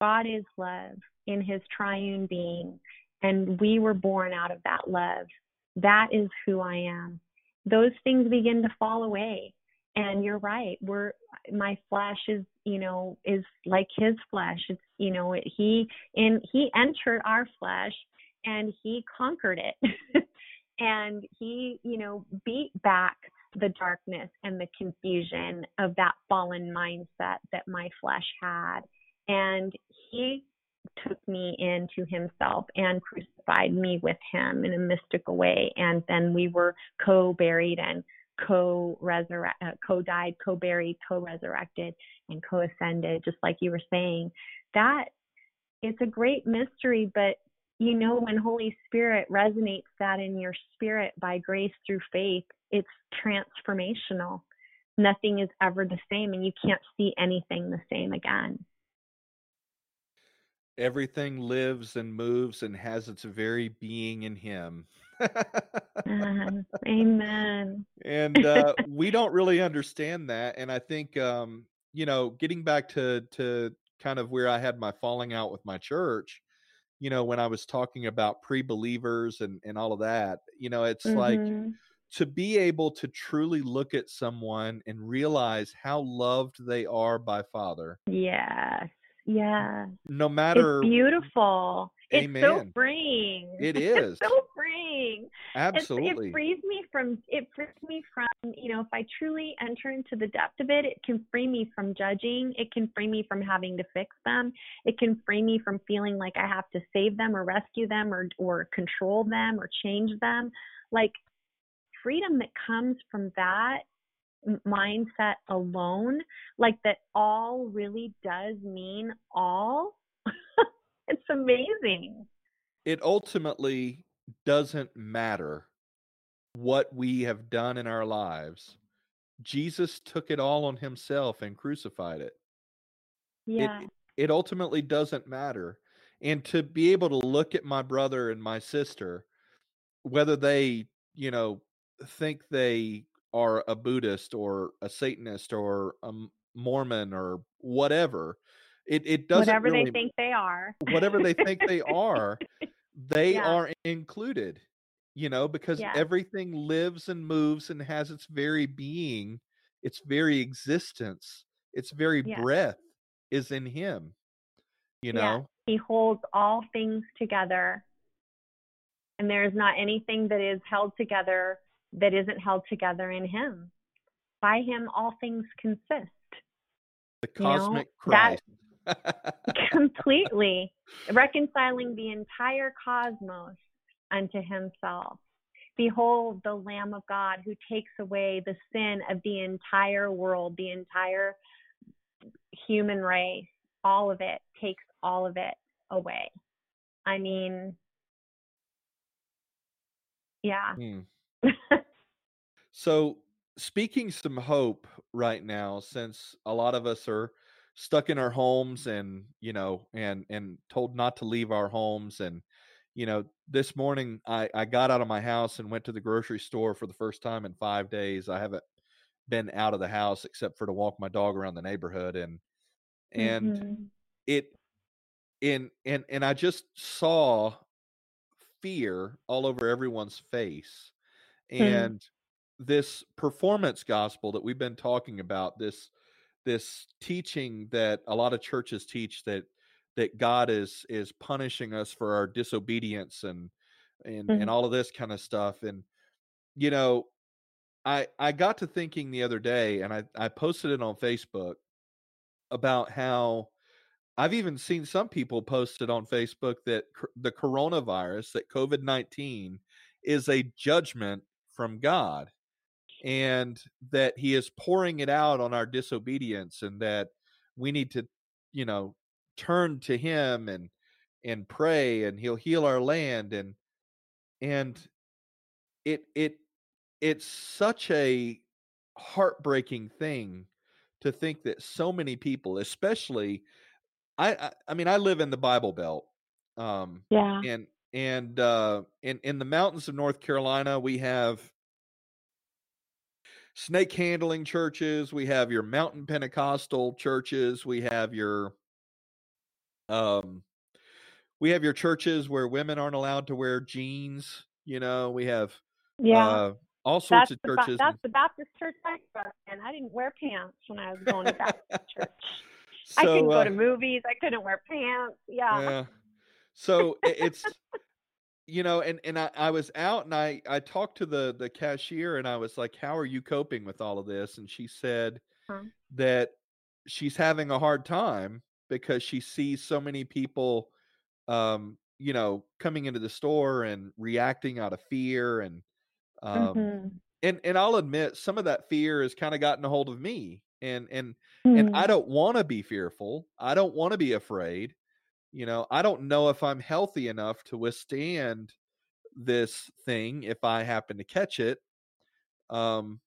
God is love in his triune being, and we were born out of that love, that is who I am. Those things begin to fall away. And you're right. My flesh is like his flesh. It's, he entered our flesh and he conquered it. And he, beat back the darkness and the confusion of that fallen mindset that my flesh had. And he took me into himself and crucified me with him in a mystical way. And then we were co-buried and co-died, co-buried, co-resurrected, and co-ascended, just like you were saying. That it's a great mystery, but when Holy Spirit resonates that in your spirit by grace through faith, it's transformational. Nothing is ever the same, and you can't see anything the same again. Everything lives and moves and has its very being in him. Amen. And we don't really understand that. And I think, getting back to kind of where I had my falling out with my church, when I was talking about pre-believers and all of that, it's mm-hmm. like to be able to truly look at someone and realize how loved they are by Father. Yes. Yeah. No matter. It's beautiful. Amen. It's so freeing. It is. It's so freeing. Absolutely. It frees me from, if I truly enter into the depth of it, it can free me from judging. It can free me from having to fix them. It can free me from feeling like I have to save them or rescue them or control them or change them. Like, freedom that comes from that mindset alone, like that all really does mean all. It's amazing. It ultimately doesn't matter what we have done in our lives. Jesus took it all on himself and crucified it. Yeah. It ultimately doesn't matter. And to be able to look at my brother and my sister, whether they, think they are a Buddhist or a Satanist or a Mormon or whatever, it doesn't matter. Whatever they think they are. Whatever they think they are, they are included, because everything lives and moves and has its very being, its very existence, its very breath is in him, . He holds all things together. And there is not anything that is held together that isn't held together in him. By him, all things consist. The cosmic Christ. Completely reconciling the entire cosmos unto himself. Behold the Lamb of God who takes away the sin of the entire world, the entire human race, all of it, takes all of it away. I mean, yeah. So speaking some hope right now, since a lot of us are stuck in our homes and, you know, and told not to leave our homes. And, you know, this morning I got out of my house and went to the grocery store for the first time in 5 days. I haven't been out of the house except for to walk my dog around the neighborhood. And and I just saw fear all over everyone's face. And this performance gospel that we've been talking about, this teaching that a lot of churches teach that God is punishing us for our disobedience and all of this kind of stuff. And, you know, I got to thinking the other day, and I posted it on Facebook about how I've even seen some people posted on Facebook that the coronavirus, that COVID-19 is a judgment from God, and that he is pouring it out on our disobedience, and that we need to, you know, turn to him and pray, and he'll heal our land. And it's such a heartbreaking thing to think that so many people, especially, I mean, I live in the Bible Belt, and in the mountains of North Carolina, we have snake handling churches. We have your mountain Pentecostal churches. We have your churches where women aren't allowed to wear jeans. You know, we have all sorts of churches. That's the Baptist church I grew up in. I didn't wear pants when I was going to Baptist church. So, I couldn't go to movies. I couldn't wear pants. Yeah. So it's, you know, and I was out, and I talked to the cashier, and I was like, how are you coping with all of this? And she said that she's having a hard time because she sees so many people, you know, coming into the store and reacting out of fear. And, and I'll admit, some of that fear has kind of gotten a hold of me. And I don't want to be fearful. I don't want to be afraid. You know, I don't know if I'm healthy enough to withstand this thing if I happen to catch it. And,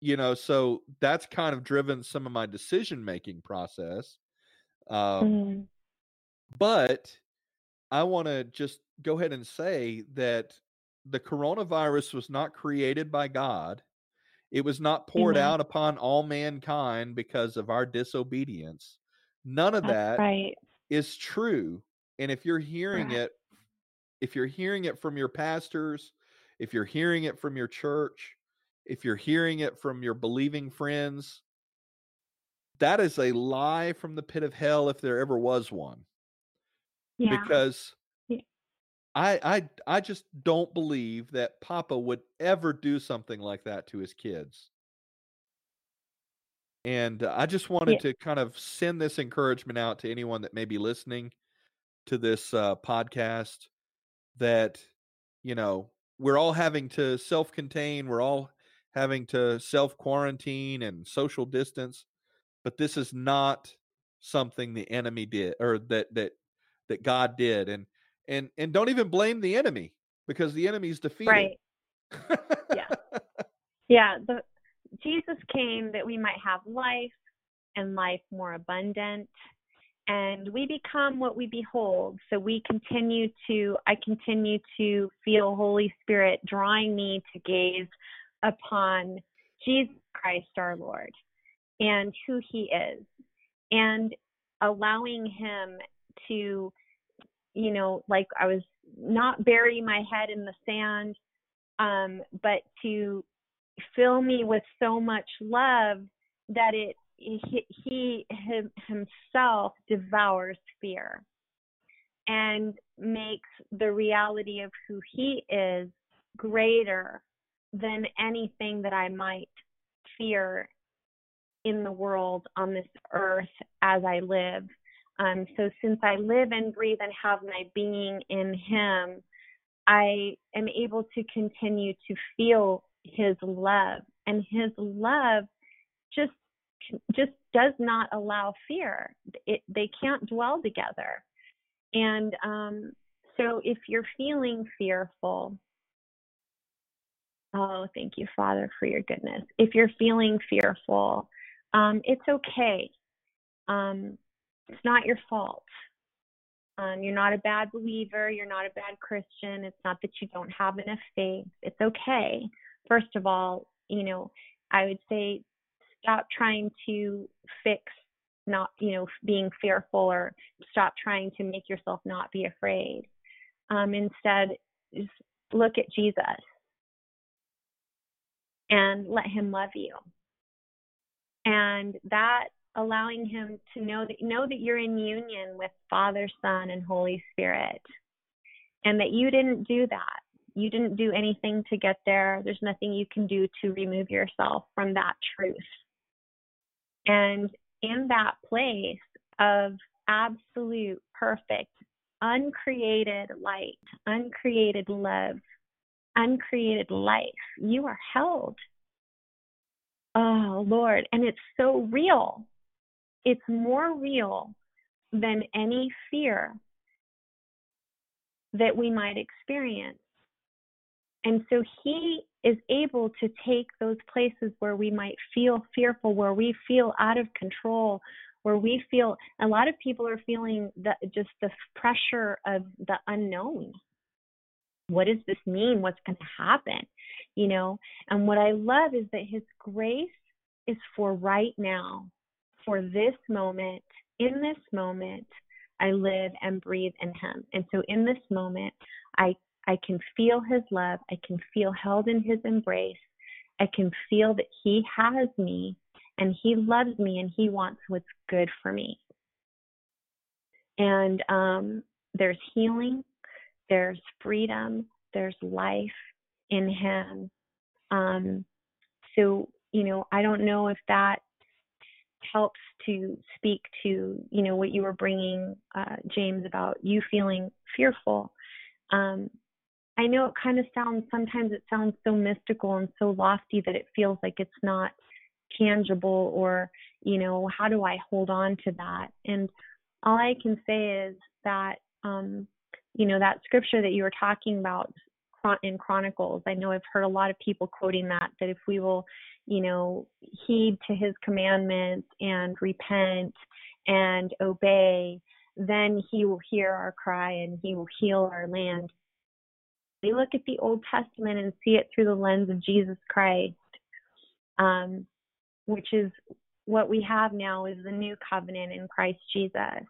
you know, so that's kind of driven some of my decision-making process. But I want to just go ahead and say that the coronavirus was not created by God. It was not poured out upon all mankind because of our disobedience. None of that is true. And if you're hearing it, if you're hearing it from your pastors, if you're hearing it from your church, if you're hearing it from your believing friends, that is a lie from the pit of hell if there ever was one. Because I just don't believe that Papa would ever do something like that to his kids. And I just wanted to kind of send this encouragement out to anyone that may be listening to this podcast, that, you know, we're all having to self-contain. We're all having to self-quarantine and social distance, but this is not something the enemy did, or that God did. And don't even blame the enemy, because the enemy's defeated. Jesus came that we might have life, and life more abundant, and we become what we behold. So I continue to feel Holy Spirit drawing me to gaze upon Jesus Christ, our Lord, and who he is, and allowing him to, you know, like I was not bury my head in the sand, but to fill me with so much love that he himself devours fear and makes the reality of who he is greater than anything that I might fear in the world, on this earth, as I live. So since I live and breathe and have my being in him, I am able to continue to feel his love, and his love just does not allow fear. They can't dwell together. And so if you're feeling fearful, oh, thank you, Father, for your goodness. If you're feeling fearful, it's okay. It's not your fault. You're not a bad believer. You're not a bad Christian. It's not that you don't have enough faith. It's okay. First of all, you know, I would say stop trying to fix not, you know, being fearful, or stop trying to make yourself not be afraid. Instead, just look at Jesus and let him love you. And that allowing him to know that you're in union with Father, Son, and Holy Spirit, and that you didn't do that. You didn't do anything to get there. There's nothing you can do to remove yourself from that truth. And in that place of absolute, perfect, uncreated light, uncreated love, uncreated life, you are held. Oh, Lord. And it's so real. It's more real than any fear that we might experience. And so he is able to take those places where we might feel fearful, where we feel out of control, where we feel, a lot of people are feeling just the pressure of the unknown. What does this mean? What's going to happen? You know, and what I love is that his grace is for right now, for this moment. In this moment, I live and breathe in him. And so in this moment, I can feel his love. I can feel held in his embrace. I can feel that he has me and he loves me and he wants what's good for me. And there's healing, there's freedom, there's life in him. So, you know, I don't know if that helps to speak to, you know, what you were bringing, James, about you feeling fearful. I know it kind of sounds, sometimes it sounds so mystical and so lofty that it feels like it's not tangible, or, you know, how do I hold on to that? And all I can say is that, you know, that scripture that you were talking about in Chronicles, I know I've heard a lot of people quoting that if we will, you know, heed to his commandments and repent and obey, then he will hear our cry and he will heal our land. We look at the Old Testament and see it through the lens of Jesus Christ, which is what we have now is the new covenant in Christ Jesus.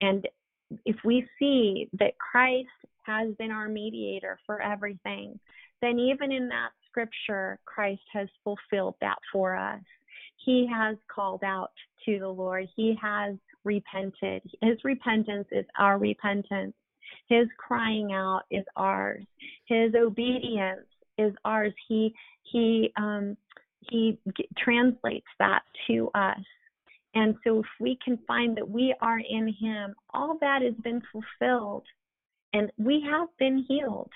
And if we see that Christ has been our mediator for everything, then even in that scripture, Christ has fulfilled that for us. He has called out to the Lord. He has repented. His repentance is our repentance. His crying out is ours. His obedience is ours. He translates that to us. And so if we can find that we are in him, all that has been fulfilled and we have been healed.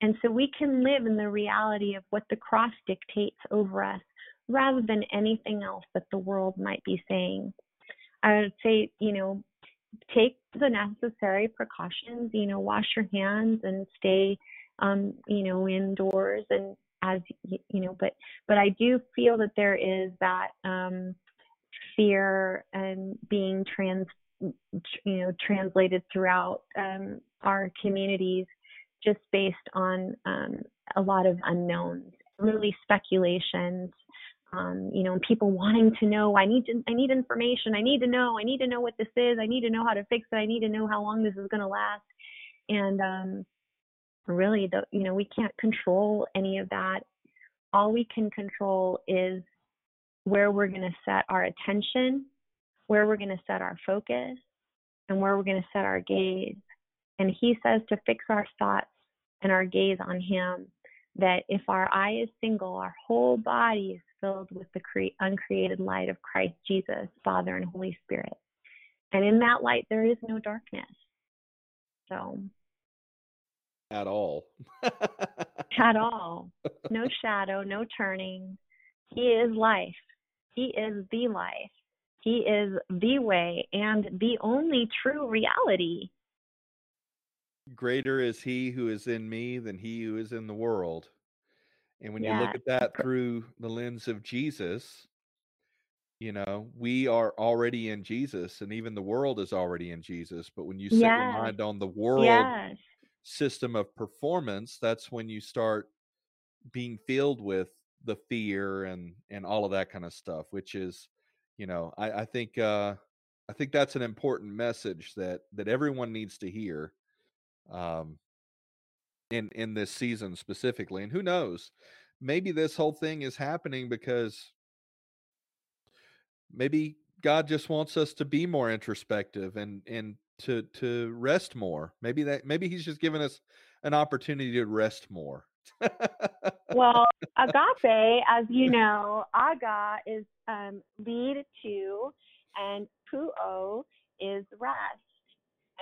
And so we can live in the reality of what the cross dictates over us rather than anything else that the world might be saying. I would say, you know, take the necessary precautions, you know, wash your hands and stay, you know, indoors. And as, you know, but I do feel that there is that fear and being translated throughout our communities, just based on a lot of unknowns, really speculations, you know, people wanting to know, I need information. I need to know what this is. I need to know how to fix it. I need to know how long this is going to last. And really, you know, we can't control any of that. All we can control is where we're going to set our attention, where we're going to set our focus, and where we're going to set our gaze. And he says to fix our thoughts and our gaze on him, that if our eye is single, our whole body is filled with the uncreated light of Christ Jesus, Father, and Holy Spirit. And in that light, there is no darkness. So at all. At all. No shadow, no turning. He is life. He is the life. He is the way and the only true reality. Greater is he who is in me than he who is in the world. And when you look at that through the lens of Jesus, you know, we are already in Jesus, and even the world is already in Jesus. But when you set your mind on the world system of performance, that's when you start being filled with the fear and all of that kind of stuff, which is, you know, I think that's an important message that everyone needs to hear in this season specifically. And who knows, maybe this whole thing is happening because maybe God just wants us to be more introspective and to rest more. Maybe he's just giving us an opportunity to rest more. Well, agape, as you know, aga is lead to, and puo is rest.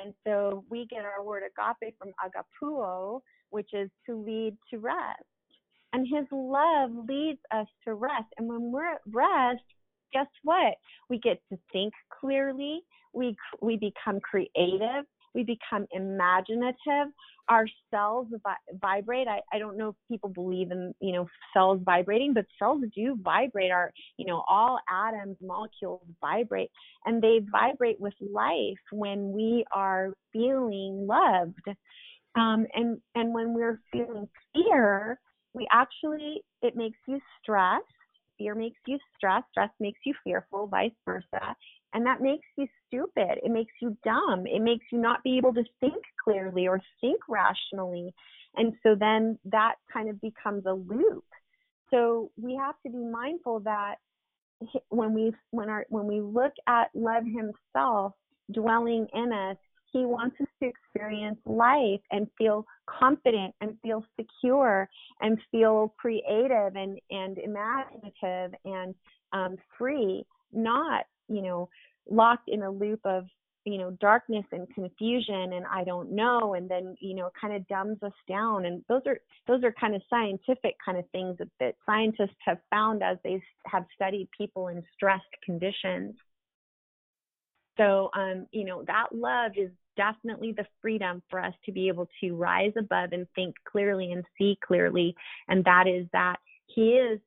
And so we get our word agape from agapuo, which is to lead to rest. And his love leads us to rest. And when we're at rest, guess what? We get to think clearly. We become creative. We become imaginative. Our cells vibrate. I don't know if people believe in, you know, cells vibrating, but cells do vibrate. Our, you know, all atoms, molecules vibrate, and they vibrate with life when we are feeling loved. And when we're feeling fear, it makes you stressed. Fear makes you stressed. Stress makes you fearful, vice versa. And that makes you stupid. It makes you dumb. It makes you not be able to think clearly or think rationally. And so then that kind of becomes a loop. So we have to be mindful that when we look at love himself dwelling in us, he wants us to experience life and feel confident and feel secure and feel creative and imaginative and free, not, you know, locked in a loop of, you know, darkness and confusion and I don't know, and then, you know, kind of dumbs us down. And those are kind of scientific kind of things that scientists have found as they have studied people in stressed conditions. So, you know, that love is definitely the freedom for us to be able to rise above and think clearly and see clearly. And that is that he is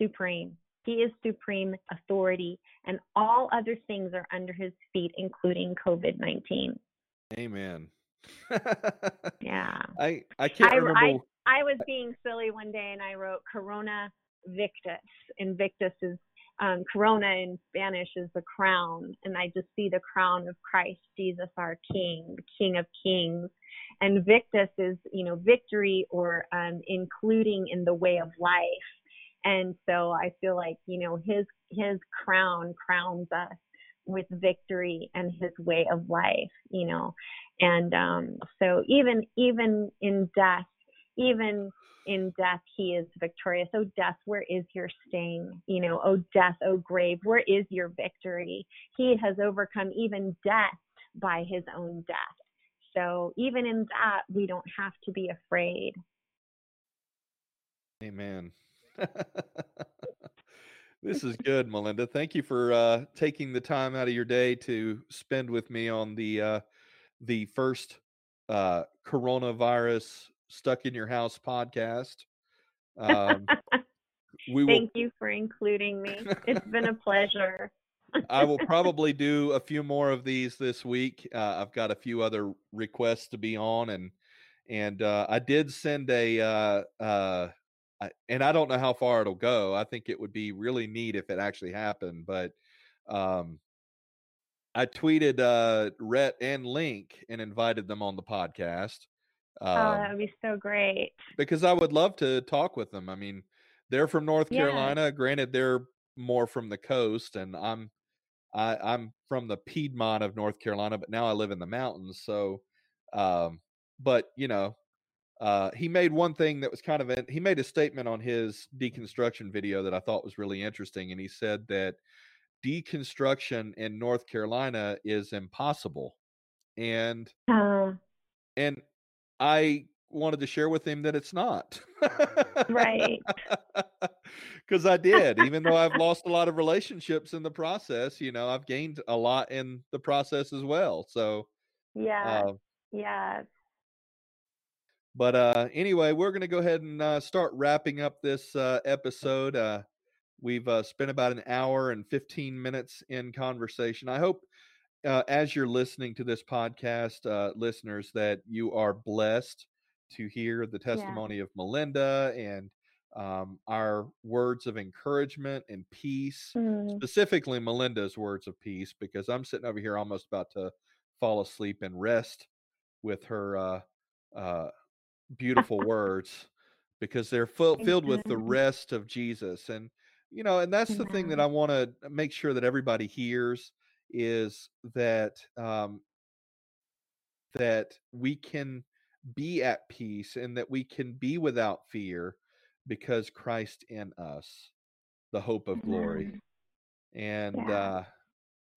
supreme. He is supreme authority, and all other things are under his feet, including COVID-19. Amen. Yeah. I can't remember. I was being silly one day, and I wrote Corona Victus. And Victus is, Corona in Spanish is the crown. And I just see the crown of Christ, Jesus, our King, the King of Kings. And Victus is, you know, victory or including in the way of life. And so I feel like, you know, his crown crowns us with victory and his way of life, you know. And so even in death, he is victorious. Oh, death, where is your sting? You know, oh, death, oh, grave, where is your victory? He has overcome even death by his own death. So even in that, we don't have to be afraid. Amen. This is good, Melinda. Thank you for taking the time out of your day to spend with me on the first coronavirus stuck in your house podcast. Thank you for including me. It's been a pleasure. I will probably do a few more of these this week. I've got a few other requests to be on, and I did send and I don't know how far it'll go. I think it would be really neat if it actually happened. But I tweeted Rhett and Link and invited them on the podcast. That would be so great. Because I would love to talk with them. I mean, they're from North Carolina. Granted, they're more from the coast, and I'm from the Piedmont of North Carolina, but now I live in the mountains. So, but, you know. He made one thing that was he made a statement on his deconstruction video that I thought was really interesting. And he said that deconstruction in North Carolina is impossible. And I wanted to share with him that it's not. Right. Because I did, even though I've lost a lot of relationships in the process, you know, I've gained a lot in the process as well. So, yeah. Yeah. But anyway, we're going to go ahead and start wrapping up this episode. We've spent about an hour and 15 minutes in conversation. I hope as you're listening to this podcast, listeners, that you are blessed to hear the testimony of Melinda and our words of encouragement and peace, specifically Melinda's words of peace, because I'm sitting over here almost about to fall asleep and rest with her beautiful words, because they're filled with the rest of Jesus. And, you know, and that's the thing that I want to make sure that everybody hears, is that, that we can be at peace and that we can be without fear because Christ in us, the hope of glory. And,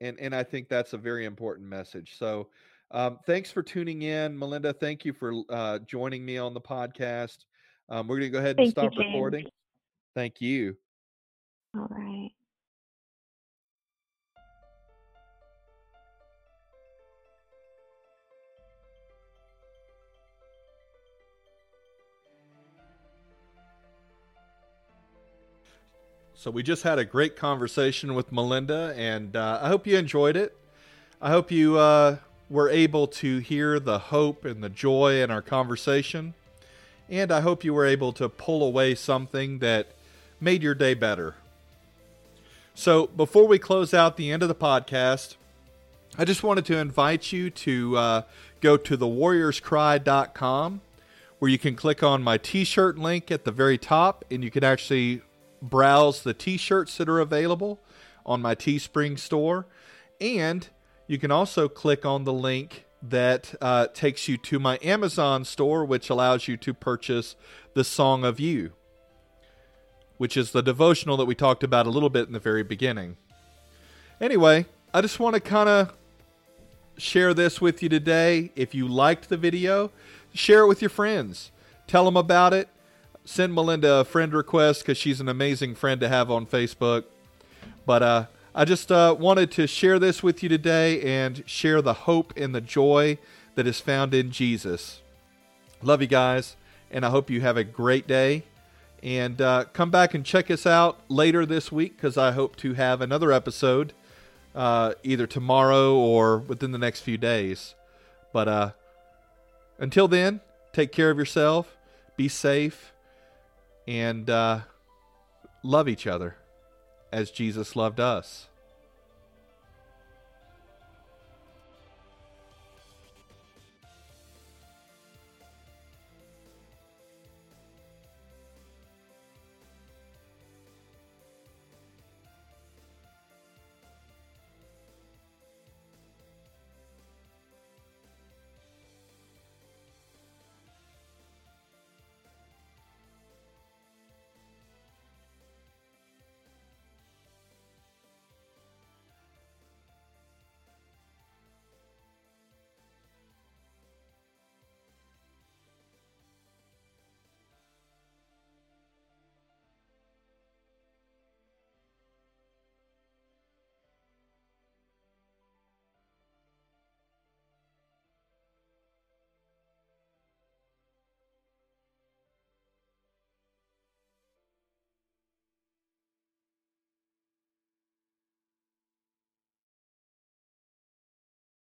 and I think that's a very important message. So, thanks for tuning in, Melinda. Thank you for joining me on the podcast. We're going to go ahead and stop recording. Thank you. All right. So we just had a great conversation with Melinda, and I hope you enjoyed it. I hope you were able to hear the hope and the joy in our conversation. And I hope you were able to pull away something that made your day better. So before we close out the end of the podcast, I just wanted to invite you to go to TheWarriorsCry.com, where you can click on my t-shirt link at the very top, and you can actually browse the t-shirts that are available on my Teespring store. And you can also click on the link that takes you to my Amazon store, which allows you to purchase The Song of You, which is the devotional that we talked about a little bit in the very beginning. Anyway, I just want to kind of share this with you today. If you liked the video, share it with your friends. Tell them about it. Send Melinda a friend request, because she's an amazing friend to have on Facebook. But I just wanted to share this with you today and share the hope and the joy that is found in Jesus. Love you guys, and I hope you have a great day. And come back and check us out later this week, because I hope to have another episode either tomorrow or within the next few days. But until then, take care of yourself, be safe, and love each other as Jesus loved us.